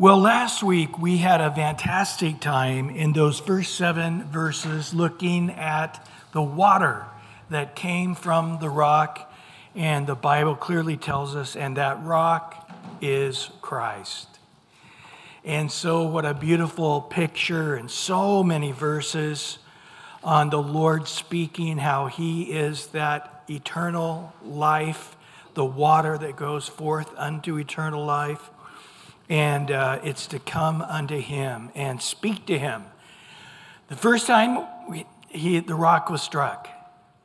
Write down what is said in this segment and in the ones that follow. Well, last week we had a fantastic time in those first 7 verses looking at the water that came from the rock, and the Bible clearly tells us, and that rock is Christ. And so what a beautiful picture, and so many verses on the Lord speaking how he is that eternal life, the water that goes forth unto eternal life, and it's to come unto him and speak to him. The first time the rock was struck.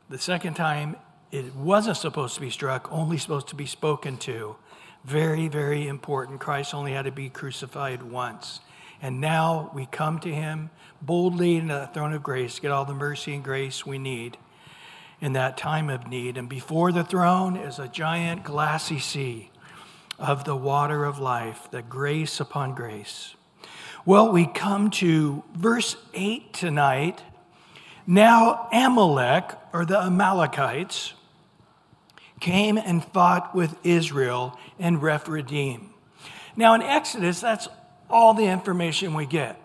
The second time it wasn't supposed to be struck, only supposed to be spoken to. Very, very important. Christ only had to be crucified once. And now we come to him boldly in the throne of grace, get all the mercy and grace we need in that time of need. And before the throne is a giant glassy sea of the water of life, the grace upon grace. Well, we come to verse 8 tonight. Now Amalek, or the Amalekites, came and fought with Israel in Rephidim. Now in Exodus, that's all the information we get.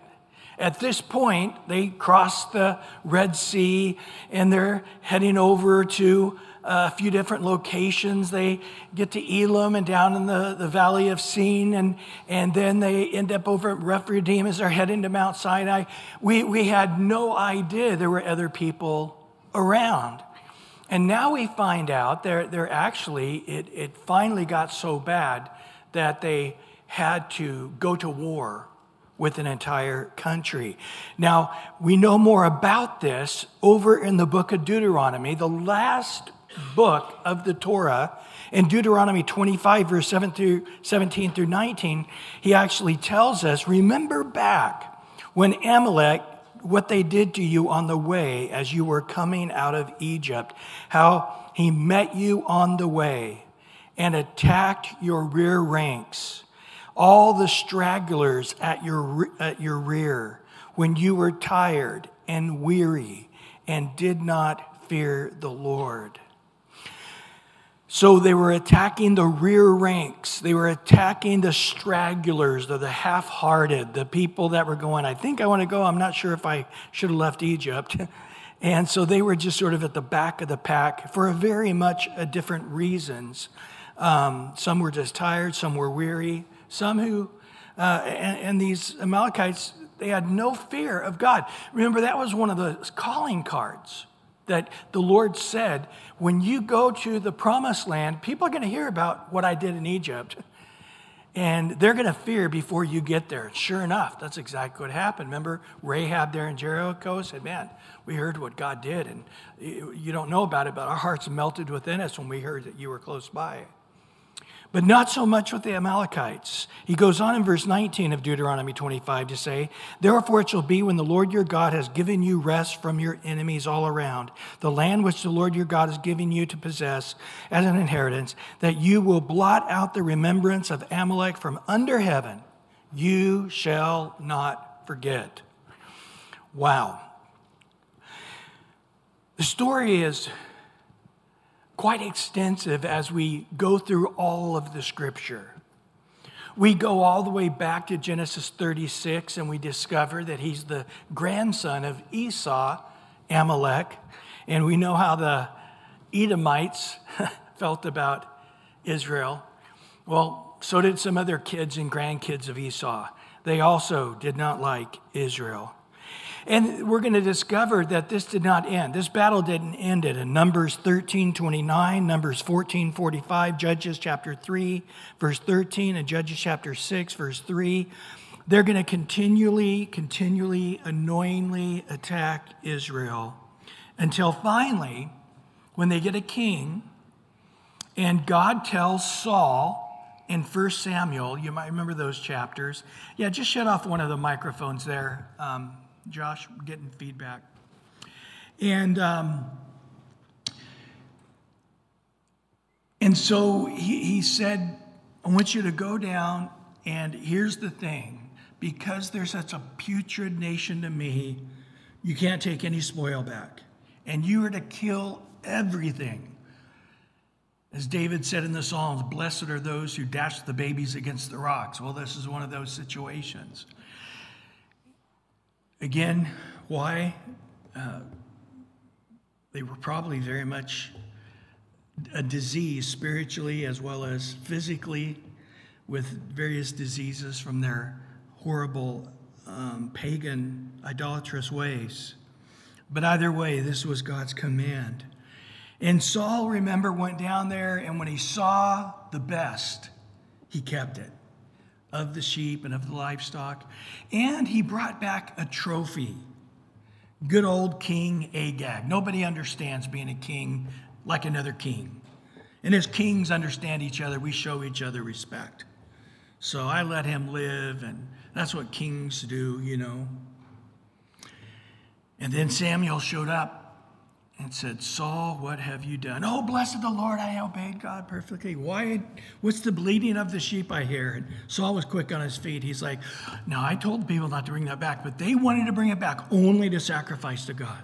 At this point, they crossed the Red Sea, and they're heading over to a few different locations. They get to Elam and down in the valley of Sin, and then they end up over at Rephidim as they're heading to Mount Sinai. We had no idea there were other people around. And now we find out they're actually, it finally got so bad that they had to go to war with an entire country. Now, we know more about this over in the book of Deuteronomy, the last book of the Torah. In Deuteronomy 25, verse 17 through 19, he actually tells us, remember back when Amalek, what they did to you on the way as you were coming out of Egypt, how he met you on the way and attacked your rear ranks, all the stragglers at your rear, when you were tired and weary and did not fear the Lord. So they were attacking the rear ranks. They were attacking the stragglers, the half-hearted, the people that were going, I think I want to go. I'm not sure if I should have left Egypt. And so they were just sort of at the back of the pack for very much different reasons. Some were just tired. Some were weary. Some who, and these Amalekites, they had no fear of God. Remember, that was one of the calling cards that the Lord said, when you go to the promised land, people are going to hear about what I did in Egypt, and they're going to fear before you get there. Sure enough, that's exactly what happened. Remember, Rahab there in Jericho said, man, we heard what God did, and you don't know about it, but our hearts melted within us when we heard that you were close by. But not so much with the Amalekites. He goes on in verse 19 of Deuteronomy 25 to say, therefore it shall be when the Lord your God has given you rest from your enemies all around, the land which the Lord your God has given you to possess as an inheritance, that you will blot out the remembrance of Amalek from under heaven. You shall not forget. Wow. The story is quite extensive as we go through all of the scripture. We go all the way back to Genesis 36, and we discover that he's the grandson of Esau, Amalek, and we know how the Edomites felt about Israel. Well, so did some other kids and grandkids of Esau. They also did not like Israel. And we're going to discover that this did not end. This battle didn't end it. In Numbers 13:29, Numbers 14:45, Judges chapter 3, verse 13, and Judges chapter 6, verse 3. They're going to continually, annoyingly attack Israel until finally, when they get a king, and God tells Saul, in 1 Samuel, you might remember those chapters. Yeah, just shut off one of the microphones there, Josh, getting feedback. And so he said, I want you to go down, and here's the thing. Because they're such a putrid nation to me, you can't take any spoil back. And you are to kill everything As David said in the Psalms, blessed are those who dash the babies against the rocks. Well, this is one of those situations. Again, why? They were probably very much a disease spiritually as well as physically, with various diseases from their horrible pagan, idolatrous ways. But either way, this was God's command. And Saul, remember, went down there, and when he saw the best, he kept it, of the sheep and of the livestock. And he brought back a trophy. Good old King Agag. Nobody understands being a king like another king. And as kings understand each other, we show each other respect. So I let him live, and that's what kings do, you know. And then Samuel showed up and said, Saul, what have you done? Oh, blessed the Lord, I obeyed God perfectly. Why? What's the bleating of the sheep I hear? And Saul was quick on his feet. He's like, no, I told people not to bring that back, but they wanted to bring it back only to sacrifice to God.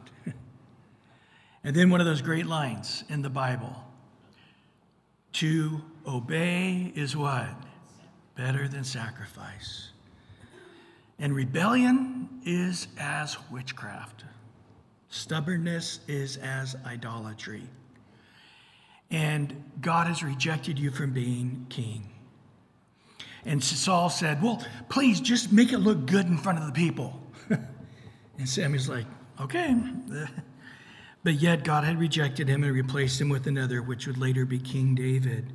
And then one of those great lines in the Bible, to obey is what? Better than sacrifice. And rebellion is as witchcraft. Stubbornness is as idolatry. And God has rejected you from being king. And Saul said, well, please just make it look good in front of the people. And Samuel's like, okay. But yet God had rejected him and replaced him with another, which would later be King David.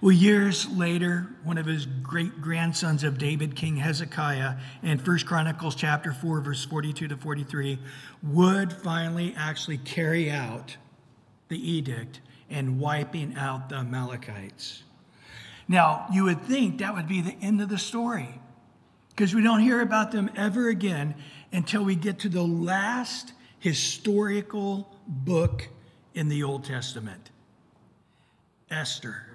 Well, years later, one of his great-grandsons of David, King Hezekiah, in 1 Chronicles chapter 4, verse 42 to 43, would finally actually carry out the edict and wiping out the Amalekites. Now, you would think that would be the end of the story, because we don't hear about them ever again until we get to the last historical book in the Old Testament, Esther.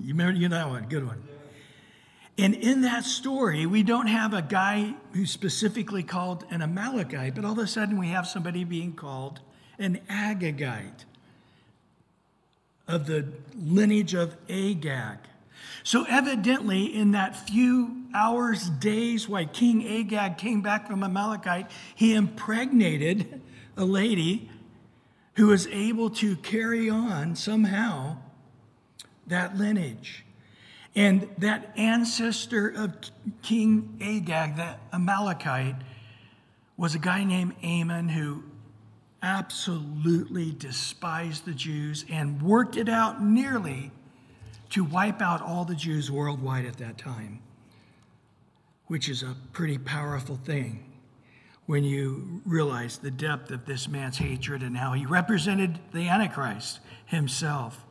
You remember, you know that one, good one. And in that story, we don't have a guy who's specifically called an Amalekite, but all of a sudden we have somebody being called an Agagite of the lineage of Agag. So evidently in that few hours, days, while King Agag came back from Amalekite, he impregnated a lady who was able to carry on somehow that lineage. And that ancestor of King Agag, that Amalekite, was a guy named Ammon who absolutely despised the Jews and worked it out nearly to wipe out all the Jews worldwide at that time, which is a pretty powerful thing when you realize the depth of this man's hatred and how he represented the Antichrist himself.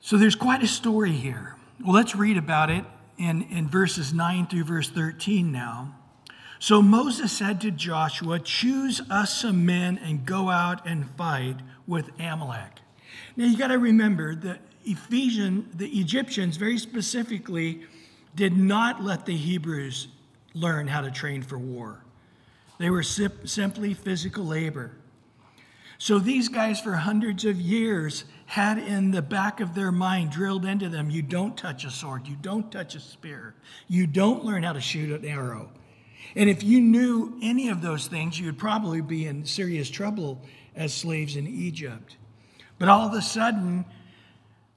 So there's quite a story here. Well, let's read about it in verses 9 through verse 13 now. So Moses said to Joshua, choose us some men and go out and fight with Amalek. Now you got to remember that the Egyptians very specifically did not let the Hebrews learn how to train for war. They were simply physical labor. So these guys for hundreds of years had in the back of their mind drilled into them, you don't touch a sword, you don't touch a spear, you don't learn how to shoot an arrow. And if you knew any of those things, you would probably be in serious trouble as slaves in Egypt. But all of a sudden,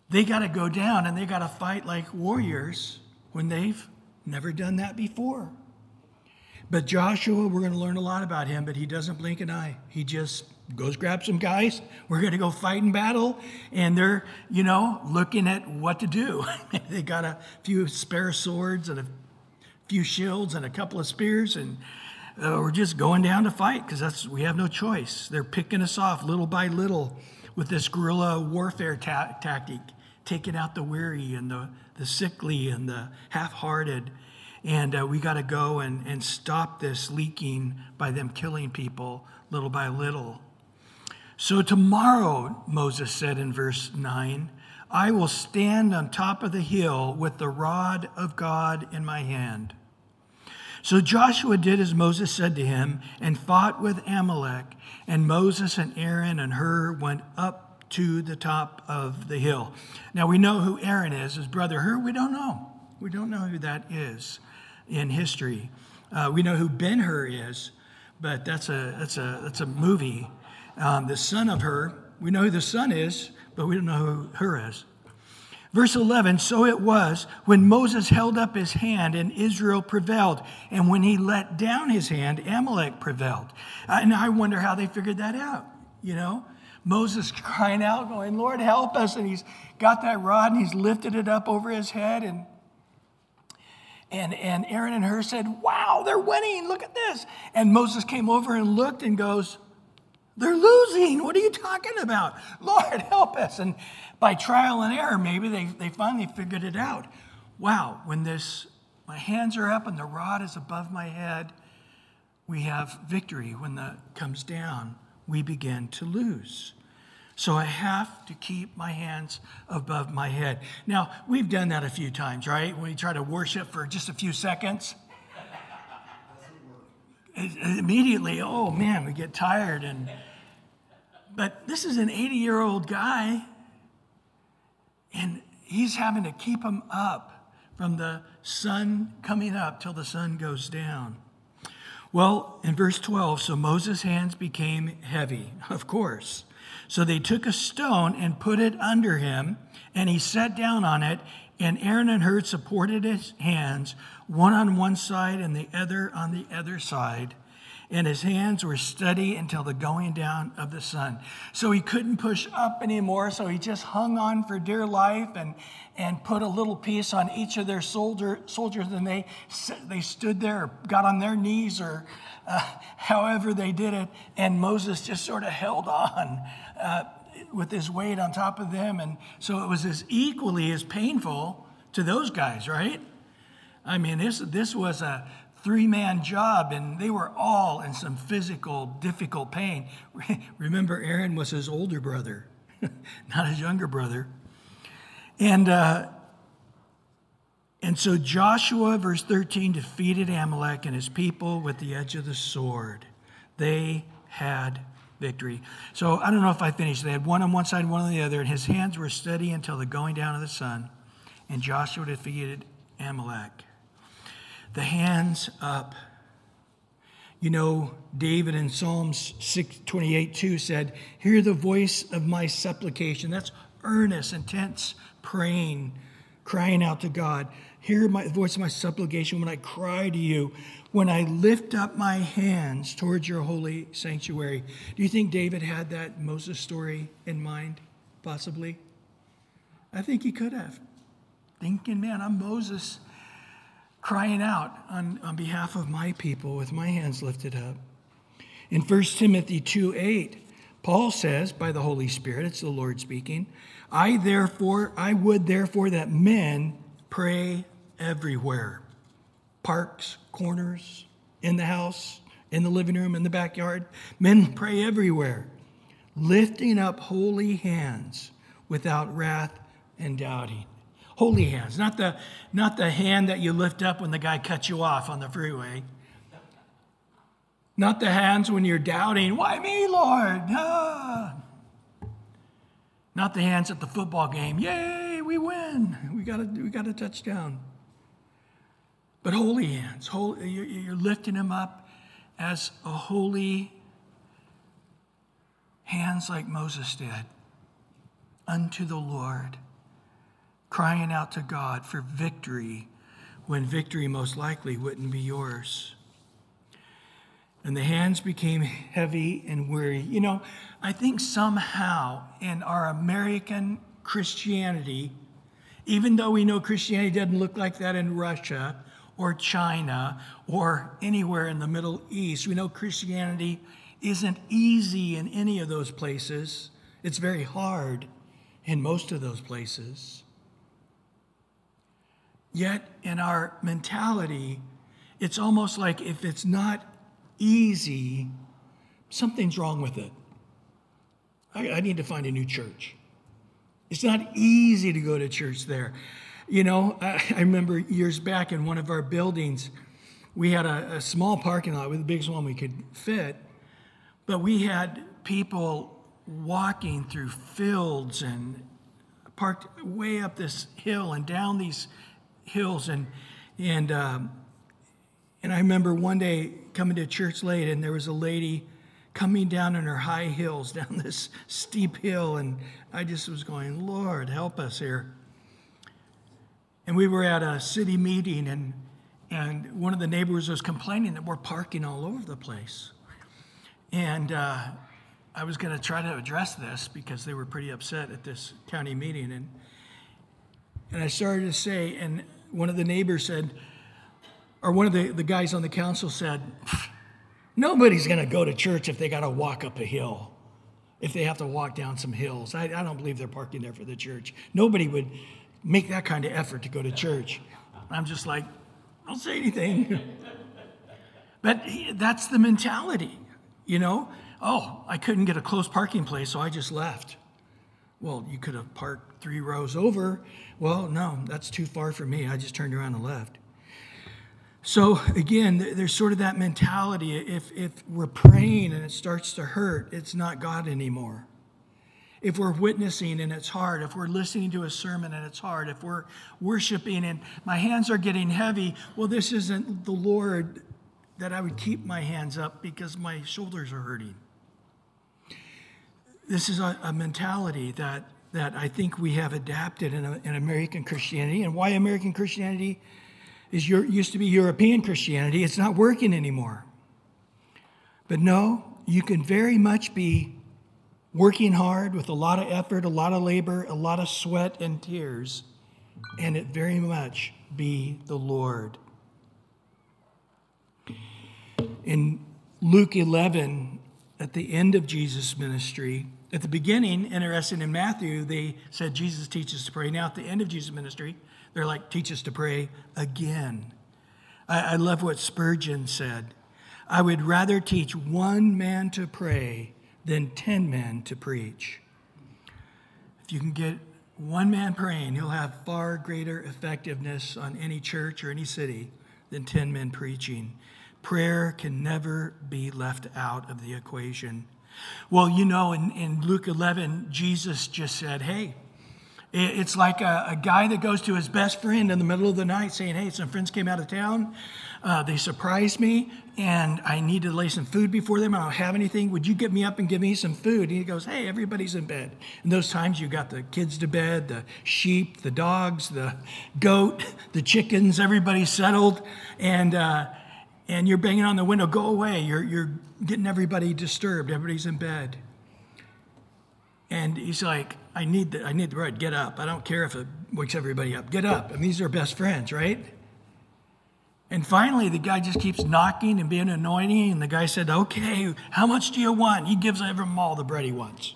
they got to go down and they got to fight like warriors when they've never done that before. But Joshua, we're going to learn a lot about him, but he doesn't blink an eye. He just goes grab some guys. We're going to go fight in battle. And they're, you know, looking at what to do. They got a few spare swords and a few shields and a couple of spears. And we're just going down to fight because we have no choice. They're picking us off little by little with this guerrilla warfare tactic, taking out the weary and the sickly and the half-hearted. And we got to go and stop this leaking by them killing people little by little. So tomorrow, Moses said in verse 9, I will stand on top of the hill with the rod of God in my hand. So Joshua did as Moses said to him and fought with Amalek. And Moses and Aaron and Hur went up to the top of the hill. Now, we know who Aaron is. His brother Hur, we don't know. We don't know who that is in history. We know who Ben-Hur is, but that's a movie. The son of Hur, we know who the son is, but we don't know who Hur is. Verse 11, so it was when Moses held up his hand and Israel prevailed, and when he let down his hand, Amalek prevailed. And I wonder how they figured that out, you know. Moses crying out, going, Lord, help us. And he's got that rod and he's lifted it up over his head. And Aaron and Hur said, wow, they're winning. Look at this. And Moses came over and looked and goes, they're losing. What are you talking about? Lord, help us. And by trial and error, maybe they finally figured it out. Wow, when my hands are up and the rod is above my head, we have victory. When that comes down, we begin to lose. So I have to keep my hands above my head. Now, we've done that a few times, right? When we try to worship for just a few seconds. Immediately, oh man, we get tired. But this is an 80-year-old guy, and he's having to keep him up from the sun coming up till the sun goes down. Well, in verse 12, so Moses' hands became heavy, of course. So they took a stone and put it under him, and he sat down on it, and Aaron and Hur supported his hands, one on one side and the other on the other side, and his hands were steady until the going down of the sun. So he couldn't push up anymore, so he just hung on for dear life and put a little piece on each of their soldiers, and they stood there, or got on their knees, or however they did it, and Moses just sort of held on with his weight on top of them, and so it was as equally as painful to those guys, right? I mean, this was a three-man job, and they were all in some physical, difficult pain. Remember, Aaron was his older brother, not his younger brother. And so Joshua, verse 13, defeated Amalek and his people with the edge of the sword. They had victory. So I don't know if I finished. They had one on one side, one on the other, and his hands were steady until the going down of the sun, and Joshua defeated Amalek. The hands up. You know, David in Psalms 28:2 said, hear the voice of my supplication. That's earnest, intense praying, crying out to God. Hear my voice of my supplication when I cry to you, when I lift up my hands towards your holy sanctuary. Do you think David had that Moses story in mind, possibly? I think he could have. Thinking, man, I'm Moses crying out on behalf of my people with my hands lifted up. In 1 Timothy 2:8, Paul says, by the Holy Spirit, it's the Lord speaking, I would therefore that men pray everywhere, parks, corners, in the house, in the living room, in the backyard. Men pray everywhere, lifting up holy hands without wrath and doubting. Holy hands, not the hand that you lift up when the guy cuts you off on the freeway. Not the hands when you're doubting, why me, Lord? Ah. Not the hands at the football game, yay, we win. We got a touchdown. But holy hands, you're lifting them up as a holy hands like Moses did unto the Lord, crying out to God for victory when victory most likely wouldn't be yours. And the hands became heavy and weary. You know, I think somehow in our American Christianity, even though we know Christianity doesn't look like that in Russia or China or anywhere in the Middle East, we know Christianity isn't easy in any of those places. It's very hard in most of those places. Yet in our mentality, it's almost like if it's not easy, something's wrong with it. I need to find a new church. It's not easy to go to church there. You know, I remember years back in one of our buildings, we had a small parking lot with the biggest one we could fit, but we had people walking through fields and parked way up this hill and down these hills. And I remember one day coming to church late, and there was a lady coming down in her high heels down this steep hill, and I just was going, Lord, help us here. And we were at a city meeting, and one of the neighbors was complaining that we're parking all over the place. And I was going to try to address this because they were pretty upset at this county meeting. And I started to say, and one of the neighbors said, or one of the guys on the council said, nobody's going to go to church if they got to walk up a hill, if they have to walk down some hills. I don't believe they're parking there for the church. Nobody would make that kind of effort to go to church. I'm just like, I'll say anything. But that's the mentality, you know. Oh, I couldn't get a close parking place, so I just left. Well, you could have parked 3 rows over. Well, no, that's too far for me. I just turned around and left. So again, there's sort of that mentality. If we're praying and it starts to hurt, it's not God anymore. If we're witnessing and it's hard, if we're listening to a sermon and it's hard, if we're worshiping and my hands are getting heavy, well, this isn't the Lord that I would keep my hands up because my shoulders are hurting. This is a mentality that I think we have adapted in American Christianity. And why American Christianity is used to be European Christianity. It's not working anymore. But no, you can very much be working hard with a lot of effort, a lot of labor, a lot of sweat and tears, and it very much be the Lord. In Luke 11, at the end of Jesus' ministry, at the beginning, interesting, in Matthew, they said, Jesus teaches to pray. Now, at the end of Jesus' ministry, they're like, teach us to pray again. I love what Spurgeon said. I would rather teach one man to pray than 10 men to preach. If you can get one man praying, he'll have far greater effectiveness on any church or any city than 10 men preaching. Prayer can never be left out of the equation. Well, you know, in Luke 11, Jesus just said, hey, it's like a guy that goes to his best friend in the middle of the night saying, hey, some friends came out of town. They surprised me, and I need to lay some food before them. I don't have anything. Would you get me up and give me some food? And he goes, hey, everybody's in bed. And those times you got the kids to bed, the sheep, the dogs, the goat, the chickens, everybody's settled. And you're banging on the window, go away. You're getting everybody disturbed. Everybody's in bed. And he's like, I need the bread. Get up. I don't care if it wakes everybody up. Get up. And these are best friends, right? And finally, the guy just keeps knocking and being annoying. And the guy said, okay, how much do you want? He gives everyone all the bread he wants.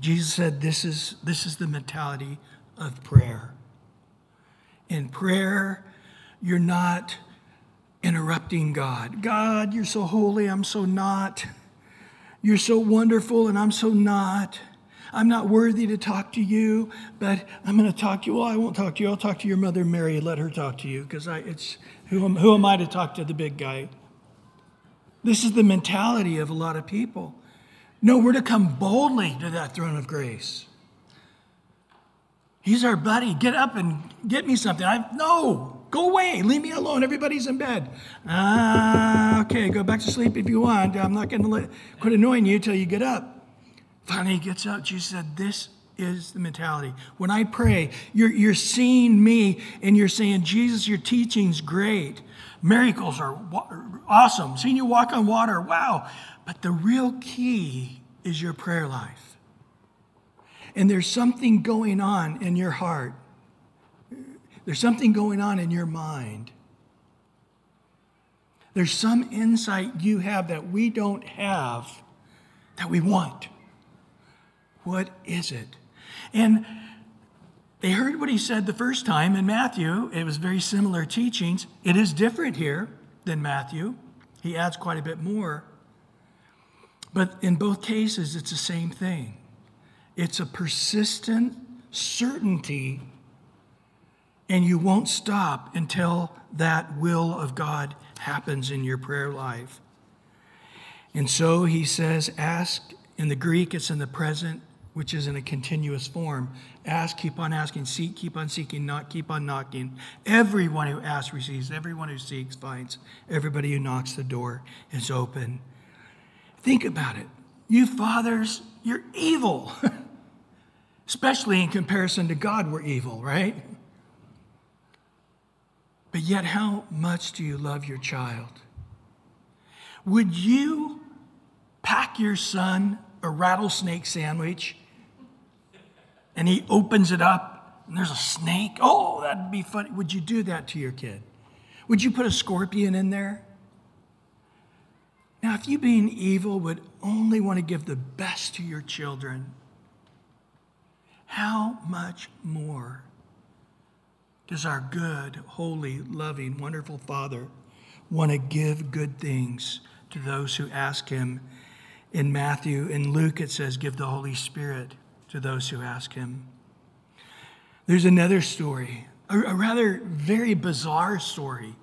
Jesus said, this is the mentality of prayer. In prayer, you're not interrupting God. God, you're so holy. I'm so not. You're so wonderful, and I'm so not. I'm not worthy to talk to you, but I'm going to talk to you. Well, I won't talk to you. I'll talk to your mother, Mary. Let her talk to you, because who am I to talk to the big guy? This is the mentality of a lot of people. No, we're to come boldly to that throne of grace. He's our buddy. Get up and get me something. No, go away. Leave me alone. Everybody's in bed. Okay, go back to sleep if you want. I'm not going to quit annoying you till you get up. Finally, he gets up. Jesus said, this is the mentality. When I pray, you're seeing me and you're saying, Jesus, your teaching's great. Miracles are awesome. Seeing you walk on water, wow. But the real key is your prayer life. And there's something going on in your heart. There's something going on in your mind. There's some insight you have that we don't have that we want. What is it? And they heard what he said the first time in Matthew. It was very similar teachings. It is different here than Matthew. He adds quite a bit more. But in both cases, it's the same thing. It's a persistent certainty, and you won't stop until that will of God happens in your prayer life. And so he says, ask In the Greek, it's in the present, which is in a continuous form. Ask, keep on asking. Seek, keep on seeking. Knock, keep on knocking. Everyone who asks receives. Everyone who seeks finds. Everybody who knocks, the door is open. Think about it. You fathers, you're evil. Especially in comparison to God, we're evil, right? But yet, how much do you love your child? Would you pack your son a rattlesnake sandwich? And he opens it up, and there's a snake. Oh, that'd be funny. Would you do that to your kid? Would you put a scorpion in there? Now, if you, being evil, would only want to give the best to your children, how much more does our good, holy, loving, wonderful Father want to give good things to those who ask him? In Matthew, in Luke, it says, give the Holy Spirit to those who ask him. There's another story, a rather very bizarre story.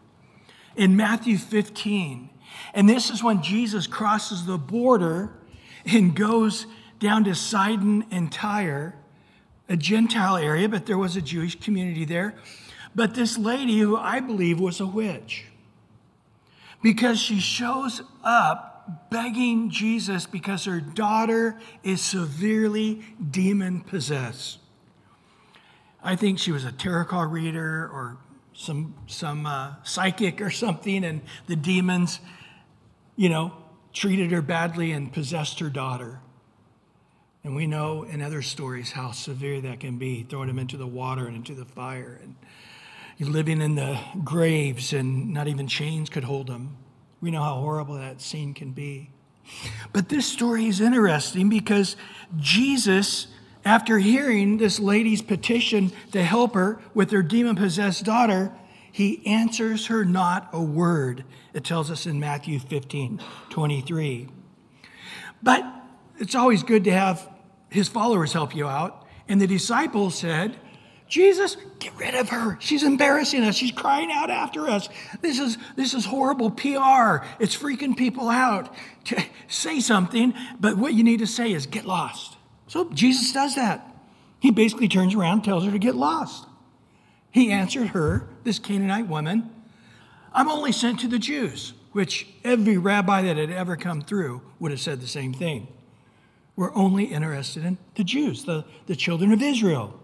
In Matthew 15, and this is when Jesus crosses the border and goes down to Sidon and Tyre, a Gentile area, but there was a Jewish community there. But this lady, who I believe was a witch, because she shows up begging Jesus because her daughter is severely demon-possessed. I think she was a tarot card reader or some psychic or something, and the demons, treated her badly and possessed her daughter. And we know in other stories how severe that can be, throwing them into the water and into the fire, and living in the graves, and not even chains could hold them. We know how horrible that scene can be. But this story is interesting because Jesus, after hearing this lady's petition to help her with her demon-possessed daughter, he answers her not a word. It tells us in Matthew 15:23. But it's always good to have his followers help you out. And the disciples said, Jesus, get rid of her. She's embarrassing us. She's crying out after us. This is horrible PR. It's freaking people out. Say something, but what you need to say is get lost. So Jesus does that. He basically turns around and tells her to get lost. He answered her, this Canaanite woman, I'm only sent to the Jews, which every rabbi that had ever come through would have said the same thing. We're only interested in the Jews, the children of Israel.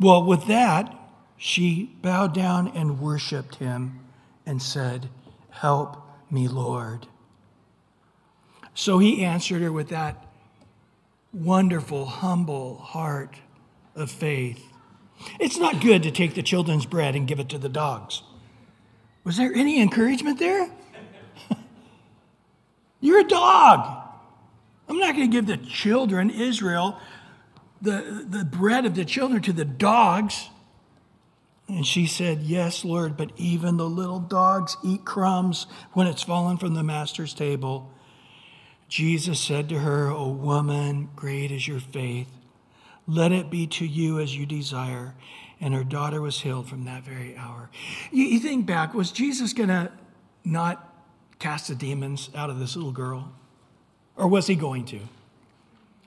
Well, with that, she bowed down and worshiped him and said, help me, Lord. So he answered her with that wonderful, humble heart of faith. It's not good to take the children's bread and give it to the dogs. Was there any encouragement there? You're a dog. I'm not going to give the children, Israel, the bread of the children to the dogs. And she said, yes, Lord, but even the little dogs eat crumbs when it's fallen from the master's table. Jesus said to her, O woman, great is your faith. Let it be to you as you desire. And her daughter was healed from that very hour. You think back, was Jesus going to not cast the demons out of this little girl? Or was he going to?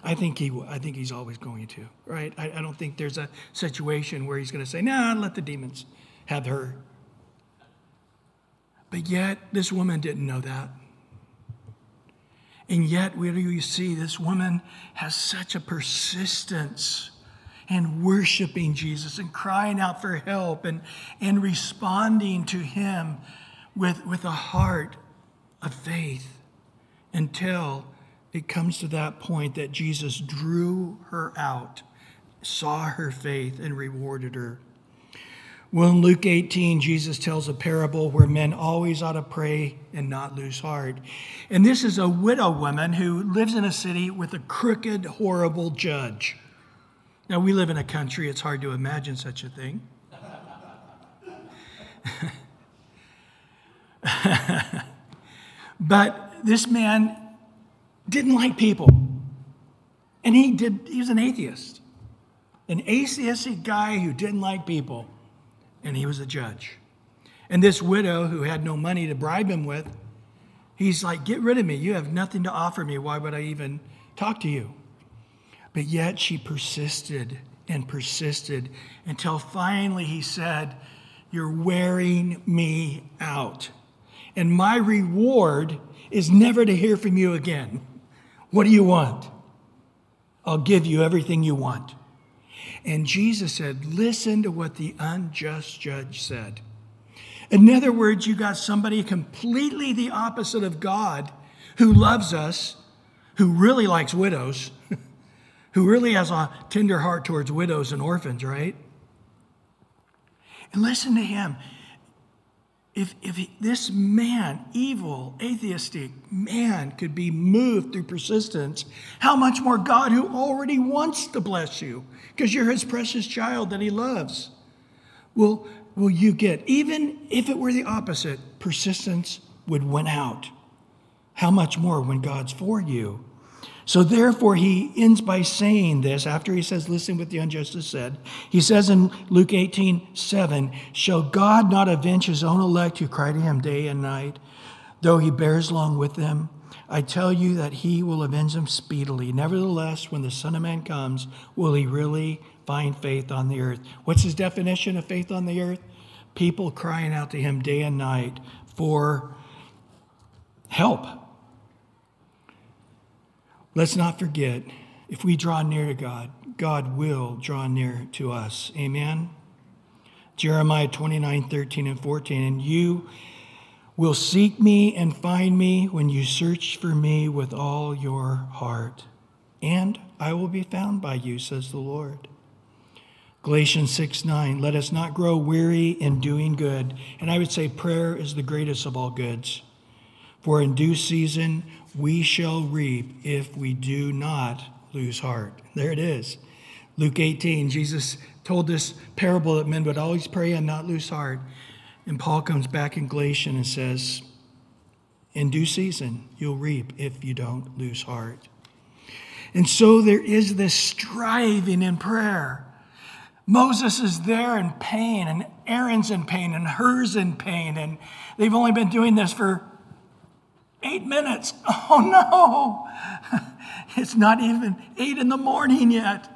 I think he's always going to, right? I don't think there's a situation where he's going to say, no, let the demons have her. But yet, this woman didn't know that. And yet, where do you see this woman has such a persistence in worshiping Jesus and crying out for help and responding to him with a heart of faith until it comes to that point that Jesus drew her out, saw her faith, and rewarded her. Well, in Luke 18, Jesus tells a parable where men always ought to pray and not lose heart. And this is a widow woman who lives in a city with a crooked, horrible judge. Now, we live in a country, it's hard to imagine such a thing. But this man didn't like people. And he was an atheist. An atheistic guy who didn't like people. And he was a judge. And this widow who had no money to bribe him with, He's like, get rid of me. You have nothing to offer me. Why would I even talk to you? But yet she persisted and persisted until finally he said, you're wearing me out. And my reward is never to hear from you again. What do you want? I'll give you everything you want. And Jesus said, listen to what the unjust judge said. In other words, you got somebody completely the opposite of God who loves us, who really likes widows, who really has a tender heart towards widows and orphans, right? And listen to him. If this man, evil, atheistic man, could be moved through persistence, how much more God who already wants to bless you because you're his precious child that he loves will you get? Even if it were the opposite, persistence would win out. How much more when God's for you? So therefore, he ends by saying this after he says, listen what the unjust has said. He says in Luke 18:7, shall God not avenge his own elect who cry to him day and night, though he bears long with them? I tell you that he will avenge them speedily. Nevertheless, when the Son of Man comes, will he really find faith on the earth? What's his definition of faith on the earth? People crying out to him day and night for help. Let's not forget, if we draw near to God, God will draw near to us. Amen? Jeremiah 29:13-14. And you will seek me and find me when you search for me with all your heart. And I will be found by you, says the Lord. Galatians 6:9. Let us not grow weary in doing good. And I would say prayer is the greatest of all goods. For in due season we shall reap if we do not lose heart. There it is. Luke 18, Jesus told this parable that men would always pray and not lose heart. And Paul comes back in Galatians and says, in due season you'll reap if you don't lose heart. And so there is this striving in prayer. Moses is there in pain, and Aaron's in pain, and Hur's in pain, and they've only been doing this for 8 minutes. Oh no, it's not even 8 a.m. yet.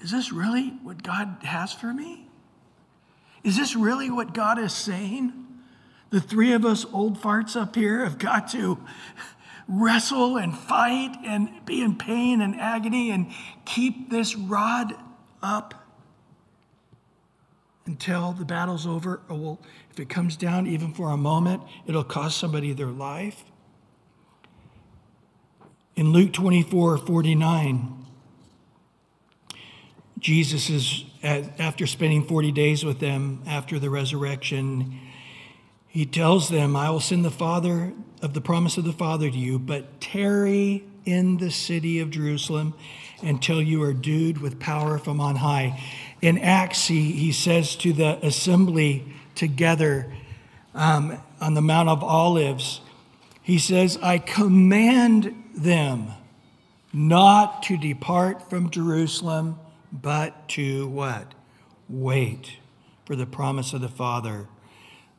Is this really what God has for me? Is this really what God is saying? The three of us old farts up here have got to wrestle and fight and be in pain and agony and keep this rod up until the battle's over. Or well, if it comes down even for a moment, it'll cost somebody their life. In Luke 24:49, Jesus is, after spending 40 days with them after the resurrection, he tells them, I will send the Father of the promise of the Father to you, but tarry in the city of Jerusalem until you are endued with power from on high. In Acts, he says to the assembly together on the Mount of Olives, he says, I command them not to depart from Jerusalem, but to what? Wait for the promise of the Father.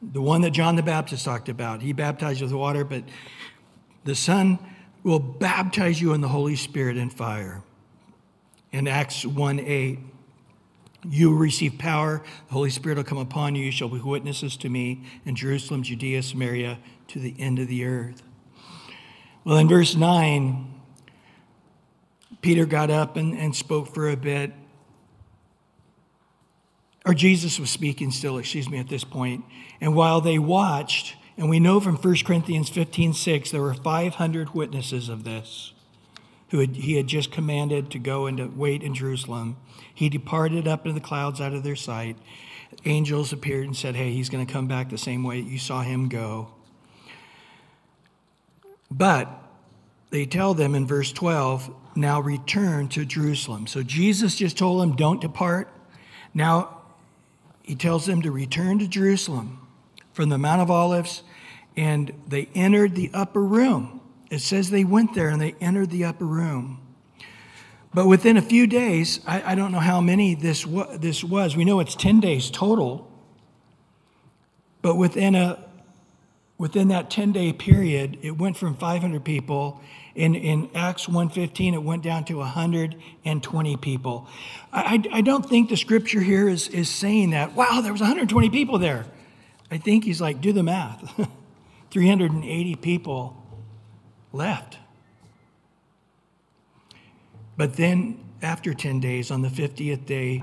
The one that John the Baptist talked about. He baptized with water, but the Son will baptize you in the Holy Spirit and fire. In Acts 1:8. You will receive power. The Holy Spirit will come upon you. You shall be witnesses to me in Jerusalem, Judea, Samaria, to the end of the earth. Well, in verse 9, Peter got up and spoke for a bit. Or Jesus was speaking still, at this point. And while they watched, and we know from 1 Corinthians 15:6, there were 500 witnesses of this, who he had just commanded to go and to wait in Jerusalem. He departed up into the clouds out of their sight. Angels appeared and said, hey, he's going to come back the same way you saw him go. But they tell them in verse 12, now return to Jerusalem. So Jesus just told them, don't depart. Now he tells them to return to Jerusalem from the Mount of Olives, and they entered the upper room. It says they went there and they entered the upper room. But within a few days, I don't know how many this was. We know it's 10 days total. But within that 10-day period, it went from 500 people. In Acts 1:15, it went down to 120 people. I don't think the scripture here is saying that, wow, there was 120 people there. I think he's like, do the math. 380 people left. But then after 10 days, on the 50th day,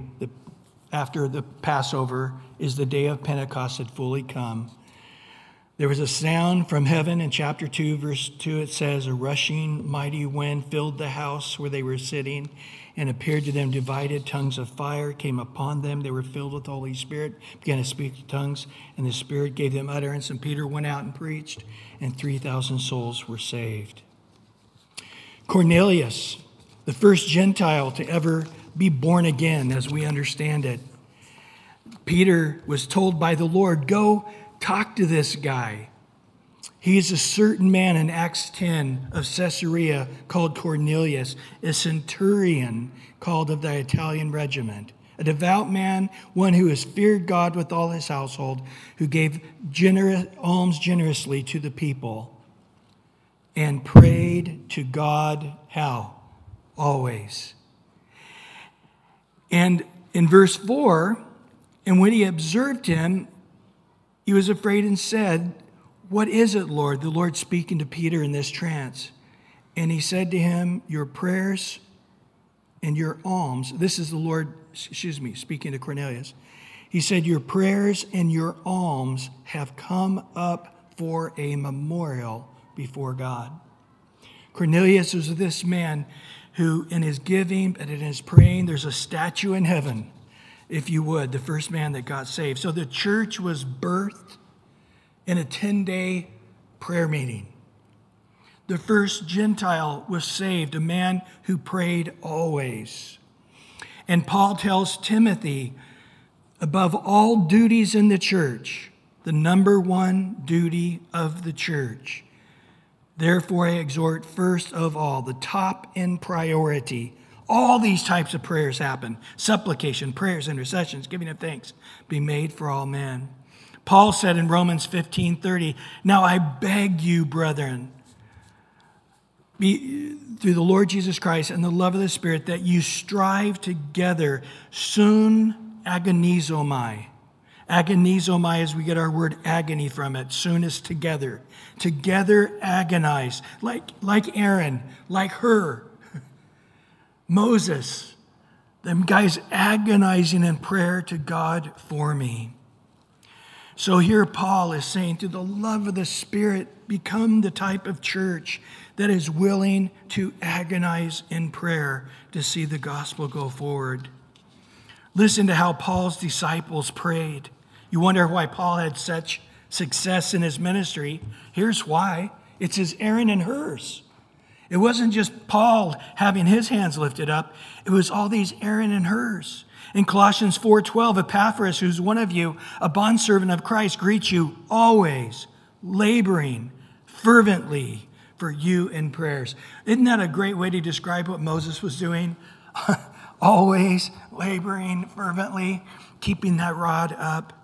after the Passover is the day of Pentecost had fully come. There was a sound from heaven. In chapter 2, verse 2, it says, a rushing mighty wind filled the house where they were sitting and appeared to them divided tongues of fire came upon them. They were filled with the Holy Spirit, began to speak in tongues, and the Spirit gave them utterance. And Peter went out and preached, and 3,000 souls were saved. Cornelius, the first Gentile to ever be born again, as we understand it. Peter was told by the Lord, go talk to this guy. He is a certain man in Acts 10 of Caesarea called Cornelius, a centurion called of the Italian regiment, a devout man, one who has feared God with all his household, who gave alms generously to the people and prayed to God, how? Always. And in verse 4, and when he observed him, he was afraid and said, what is it, Lord? The Lord speaking to Peter in this trance. And he said to him, your prayers and your alms. This is the Lord, speaking to Cornelius. He said, your prayers and your alms have come up for a memorial before God. Cornelius was this man who in his giving and in his praying, there's a statue in heaven, if you would, the first man that got saved. So the church was birthed in a 10-day prayer meeting. The first Gentile was saved, a man who prayed always. And Paul tells Timothy, above all duties in the church, the number one duty of the church, therefore I exhort first of all, the top in priority. All these types of prayers happen. Supplication, prayers, intercessions, giving of thanks, be made for all men. Paul said in Romans 15:30, now I beg you, brethren, through the Lord Jesus Christ and the love of the Spirit, that you strive together, soon agonizomai. Agonizomai is we get our word agony from it. Soon is together. Together agonize. Like Aaron, like Hur, Moses, them guys agonizing in prayer to God for me. So here Paul is saying, through the love of the Spirit, become the type of church that is willing to agonize in prayer to see the gospel go forward. Listen to how Paul's disciples prayed. You wonder why Paul had such success in his ministry. Here's why. It's his Aaron and hers. It wasn't just Paul having his hands lifted up. It was all these Aaron and hers. In Colossians 4:12, Epaphras, who's one of you, a bondservant of Christ, greets you always, laboring fervently for you in prayers. Isn't that a great way to describe what Moses was doing? Always laboring fervently, keeping that rod up,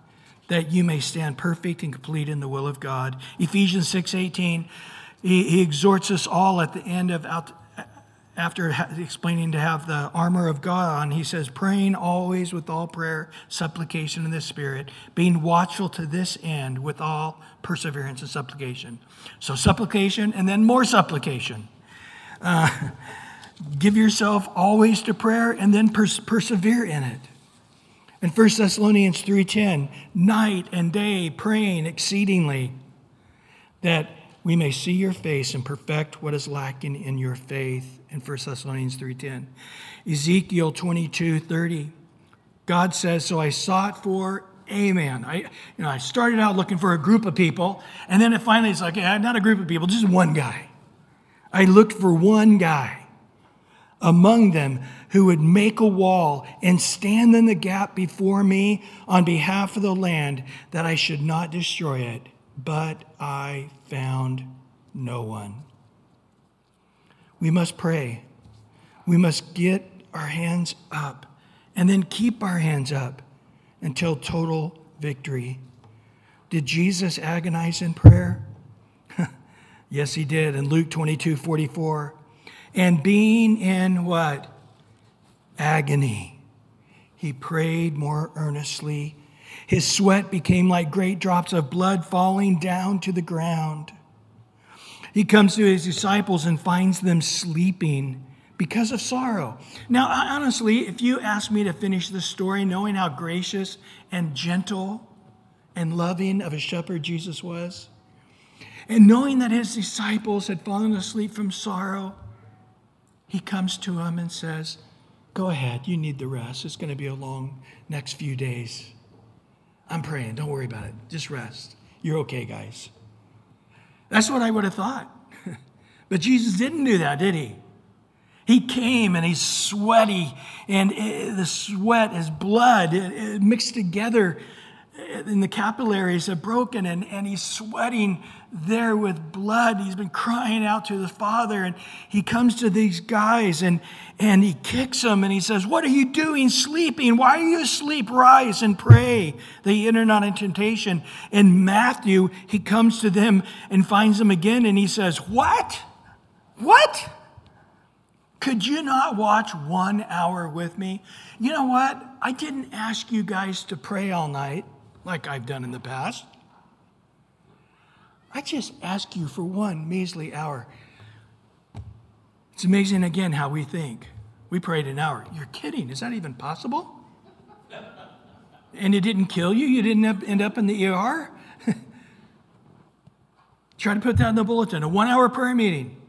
that you may stand perfect and complete in the will of God. Ephesians 6:18. He exhorts us all at the end of, after explaining to have the armor of God on, he says, praying always with all prayer, supplication in the Spirit, being watchful to this end with all perseverance and supplication. So supplication and then more supplication. Give yourself always to prayer and then persevere in it. In 1 Thessalonians 3:10, night and day praying exceedingly that we may see your face and perfect what is lacking in your faith. In 1 Thessalonians 3:10. Ezekiel 22:30. God says, so I sought for a man. I started out looking for a group of people. And then it finally is like, yeah, not a group of people, just one guy. I looked for one guy among them who would make a wall and stand in the gap before me on behalf of the land that I should not destroy it. But I found no one. We must pray. We must get our hands up and then keep our hands up until total victory. Did Jesus agonize in prayer? Yes, he did. In Luke 22:44, and being in what? Agony. He prayed more earnestly. His sweat became like great drops of blood falling down to the ground. He comes to his disciples and finds them sleeping because of sorrow. Now, honestly, if you ask me to finish this story, knowing how gracious and gentle and loving of a shepherd Jesus was, and knowing that his disciples had fallen asleep from sorrow, he comes to them and says, go ahead, you need the rest. It's going to be a long next few days. I'm praying. Don't worry about it. Just rest. You're okay, guys. That's what I would have thought. But Jesus didn't do that, did he? He came and he's sweaty, and the sweat, his blood mixed together in the capillaries are broken, and he's sweating there with blood. He's been crying out to the Father, and he comes to these guys and he kicks them and he says, what are you doing sleeping? Why are you asleep? Rise and pray that you enter not in temptation. In Matthew, he comes to them and finds them again and he says, what? What? Could you not watch 1 hour with me? You know what? I didn't ask you guys to pray all night like I've done in the past. I just ask you for 1 measly hour. It's amazing again how we think. We prayed an hour. You're kidding. Is that even possible? And it didn't kill you? You didn't end up in the ER? Try to put that in the bulletin. A 1 hour prayer meeting.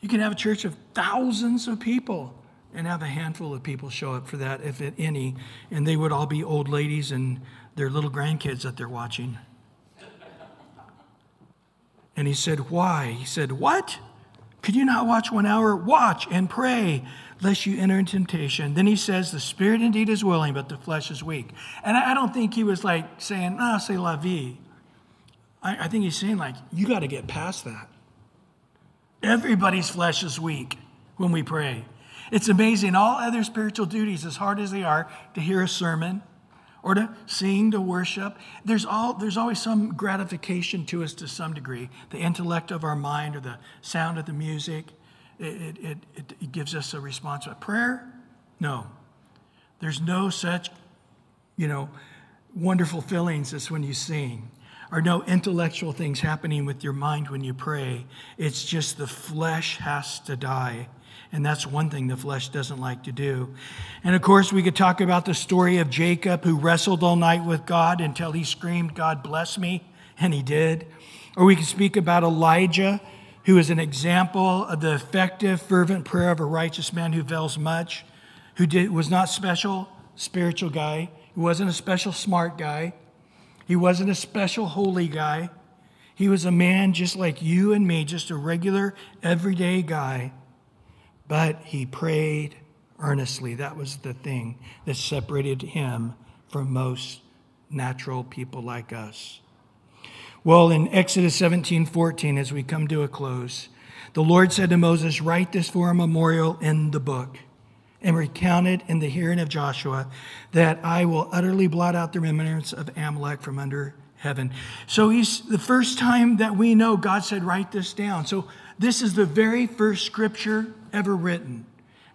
You can have a church of thousands of people and have a handful of people show up for that, if any, and they would all be old ladies and their little grandkids that they're watching. And he said, why? He said, what? Could you not watch 1 hour? Watch and pray, lest you enter into temptation. Then he says, the spirit indeed is willing, but the flesh is weak. And I don't think he was like saying, ah, c'est la vie. I think he's saying, like, you got to get past that. Everybody's flesh is weak when we pray. It's amazing, all other spiritual duties, as hard as they are, to hear a sermon or to sing, to worship, there's always some gratification to us to some degree. The intellect of our mind or the sound of the music, it gives us a response. But prayer, no. There's no such, wonderful feelings as when you sing, or no intellectual things happening with your mind when you pray. It's just the flesh has to die. And that's one thing the flesh doesn't like to do. And of course, we could talk about the story of Jacob, who wrestled all night with God until he screamed, God bless me, and he did. Or we could speak about Elijah, who is an example of the effective, fervent prayer of a righteous man who avails much, was not special spiritual guy. He wasn't a special smart guy. He wasn't a special holy guy. He was a man just like you and me, just a regular, everyday guy. But he prayed earnestly. That was the thing that separated him from most natural people like us. Well, in Exodus 17:14, as we come to a close, the Lord said to Moses, write this for a memorial in the book and recount it in the hearing of Joshua, that I will utterly blot out the remembrance of Amalek from under heaven. So he's the first time that we know God said, write this down. So this is the very first scripture ever written.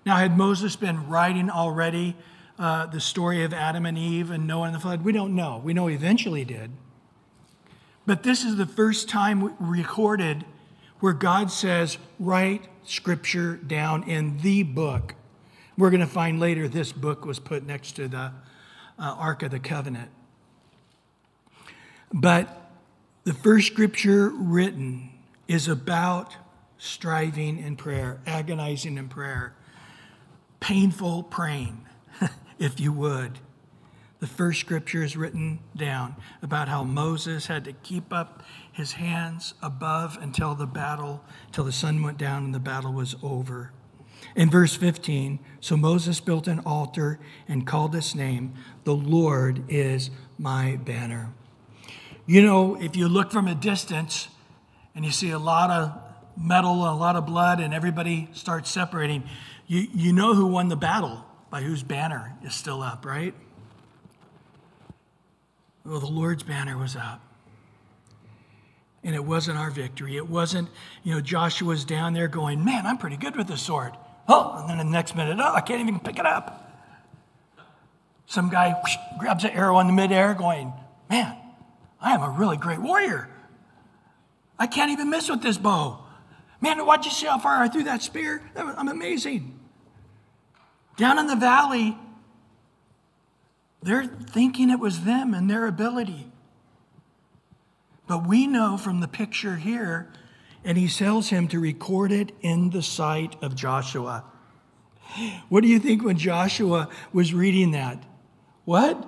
Now, had Moses been writing already the story of Adam and Eve and Noah and the flood? We don't know. We know he eventually did. But this is the first time recorded where God says, write scripture down in the book. We're going to find later this book was put next to the Ark of the Covenant. But the first scripture written is about striving in prayer, agonizing in prayer, painful praying, if you would. The first scripture is written down about how Moses had to keep up his hands above until the sun went down and the battle was over. In verse 15, so Moses built an altar and called its name, the Lord is my banner. If you look from a distance and you see a lot of metal, a lot of blood, and everybody starts separating, you know who won the battle by whose banner is still up, right? Well, the Lord's banner was up. And it wasn't our victory. It wasn't, Joshua's down there going, man, I'm pretty good with this sword. Oh, and then the next minute, I can't even pick it up. Some guy whoosh, grabs an arrow in the midair going, man, I am a really great warrior. I can't even miss with this bow. Man, watch you see how far I threw that spear? I'm amazing. Down in the valley, they're thinking it was them and their ability. But we know from the picture here, and he tells him to record it in the sight of Joshua. What do you think when Joshua was reading that? What?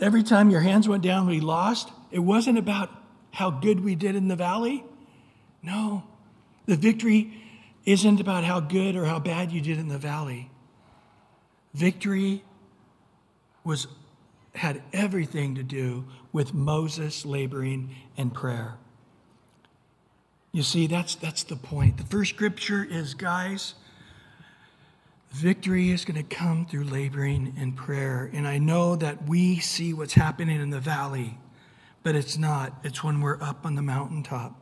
Every time your hands went down, we lost? It wasn't about how good we did in the valley? No. The victory isn't about how good or how bad you did in the valley. Victory had everything to do with Moses laboring and prayer. You see, that's the point. The first scripture is, guys, victory is going to come through laboring and prayer. And I know that we see what's happening in the valley, but it's not. It's when we're up on the mountaintop.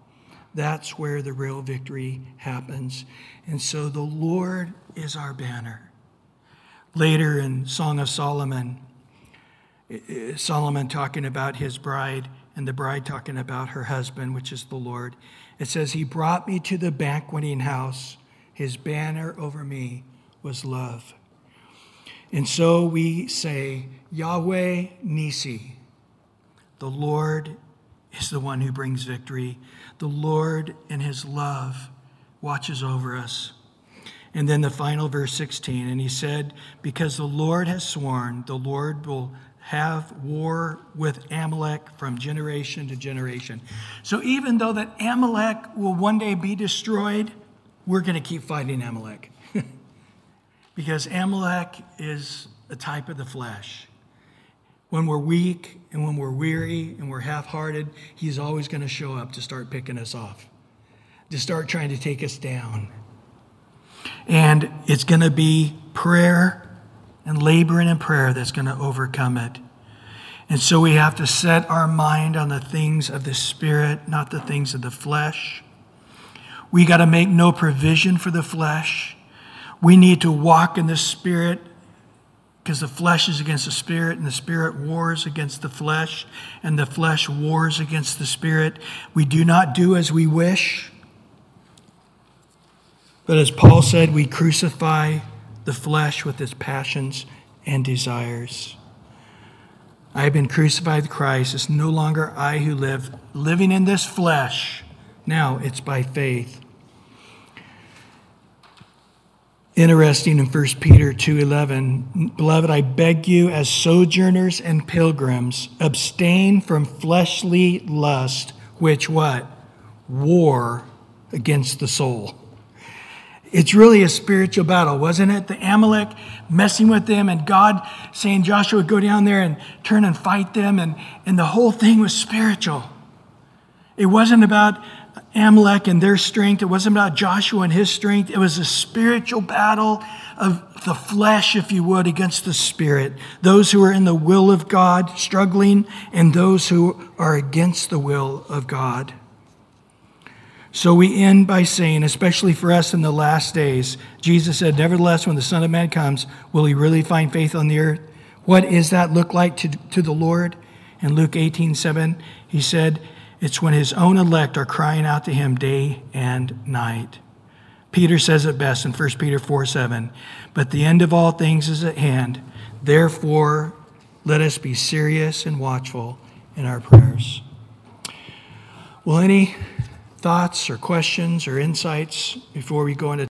That's where the real victory happens. And so the Lord is our banner. Later in Song of Solomon, Solomon talking about his bride and the bride talking about her husband, which is the Lord. It says, he brought me to the banqueting house. His banner over me was love. And so we say, Yahweh Nissi. The Lord is the one who brings victory. The Lord in his love watches over us. And then the final verse 16, and he said, because the Lord has sworn, the Lord will have war with Amalek from generation to generation. So even though that Amalek will one day be destroyed, we're going to keep fighting Amalek. Because Amalek is a type of the flesh. When we're weak and when we're weary and we're half-hearted, he's always going to show up to start picking us off, to start trying to take us down. And it's going to be prayer and laboring in prayer that's going to overcome it. And so we have to set our mind on the things of the Spirit, not the things of the flesh. We got to make no provision for the flesh. We need to walk in the Spirit, because the flesh is against the Spirit, and the Spirit wars against the flesh, and the flesh wars against the Spirit. We do not do as we wish. But as Paul said, we crucify the flesh with its passions and desires. I have been crucified with Christ. It's no longer I who live, living in this flesh. Now it's by faith. Interesting in 1 Peter 2:11, beloved, I beg you as sojourners and pilgrims, abstain from fleshly lust, which what? War against the soul. It's really a spiritual battle, wasn't it? The Amalek messing with them and God saying, Joshua, go down there and turn and fight them. And the whole thing was spiritual. It wasn't about Amalek and their strength. It wasn't about Joshua and his strength. It was a spiritual battle of the flesh, if you would, against the Spirit. Those who are in the will of God struggling and those who are against the will of God. So we end by saying, especially for us in the last days, Jesus said, nevertheless, when the Son of Man comes, will he really find faith on the earth? What is that look like to the Lord? In Luke 18:7, he said, it's when his own elect are crying out to him day and night. Peter says it best in 1 Peter 4:7. But the end of all things is at hand. Therefore, let us be serious and watchful in our prayers. Well, any thoughts or questions or insights before we go into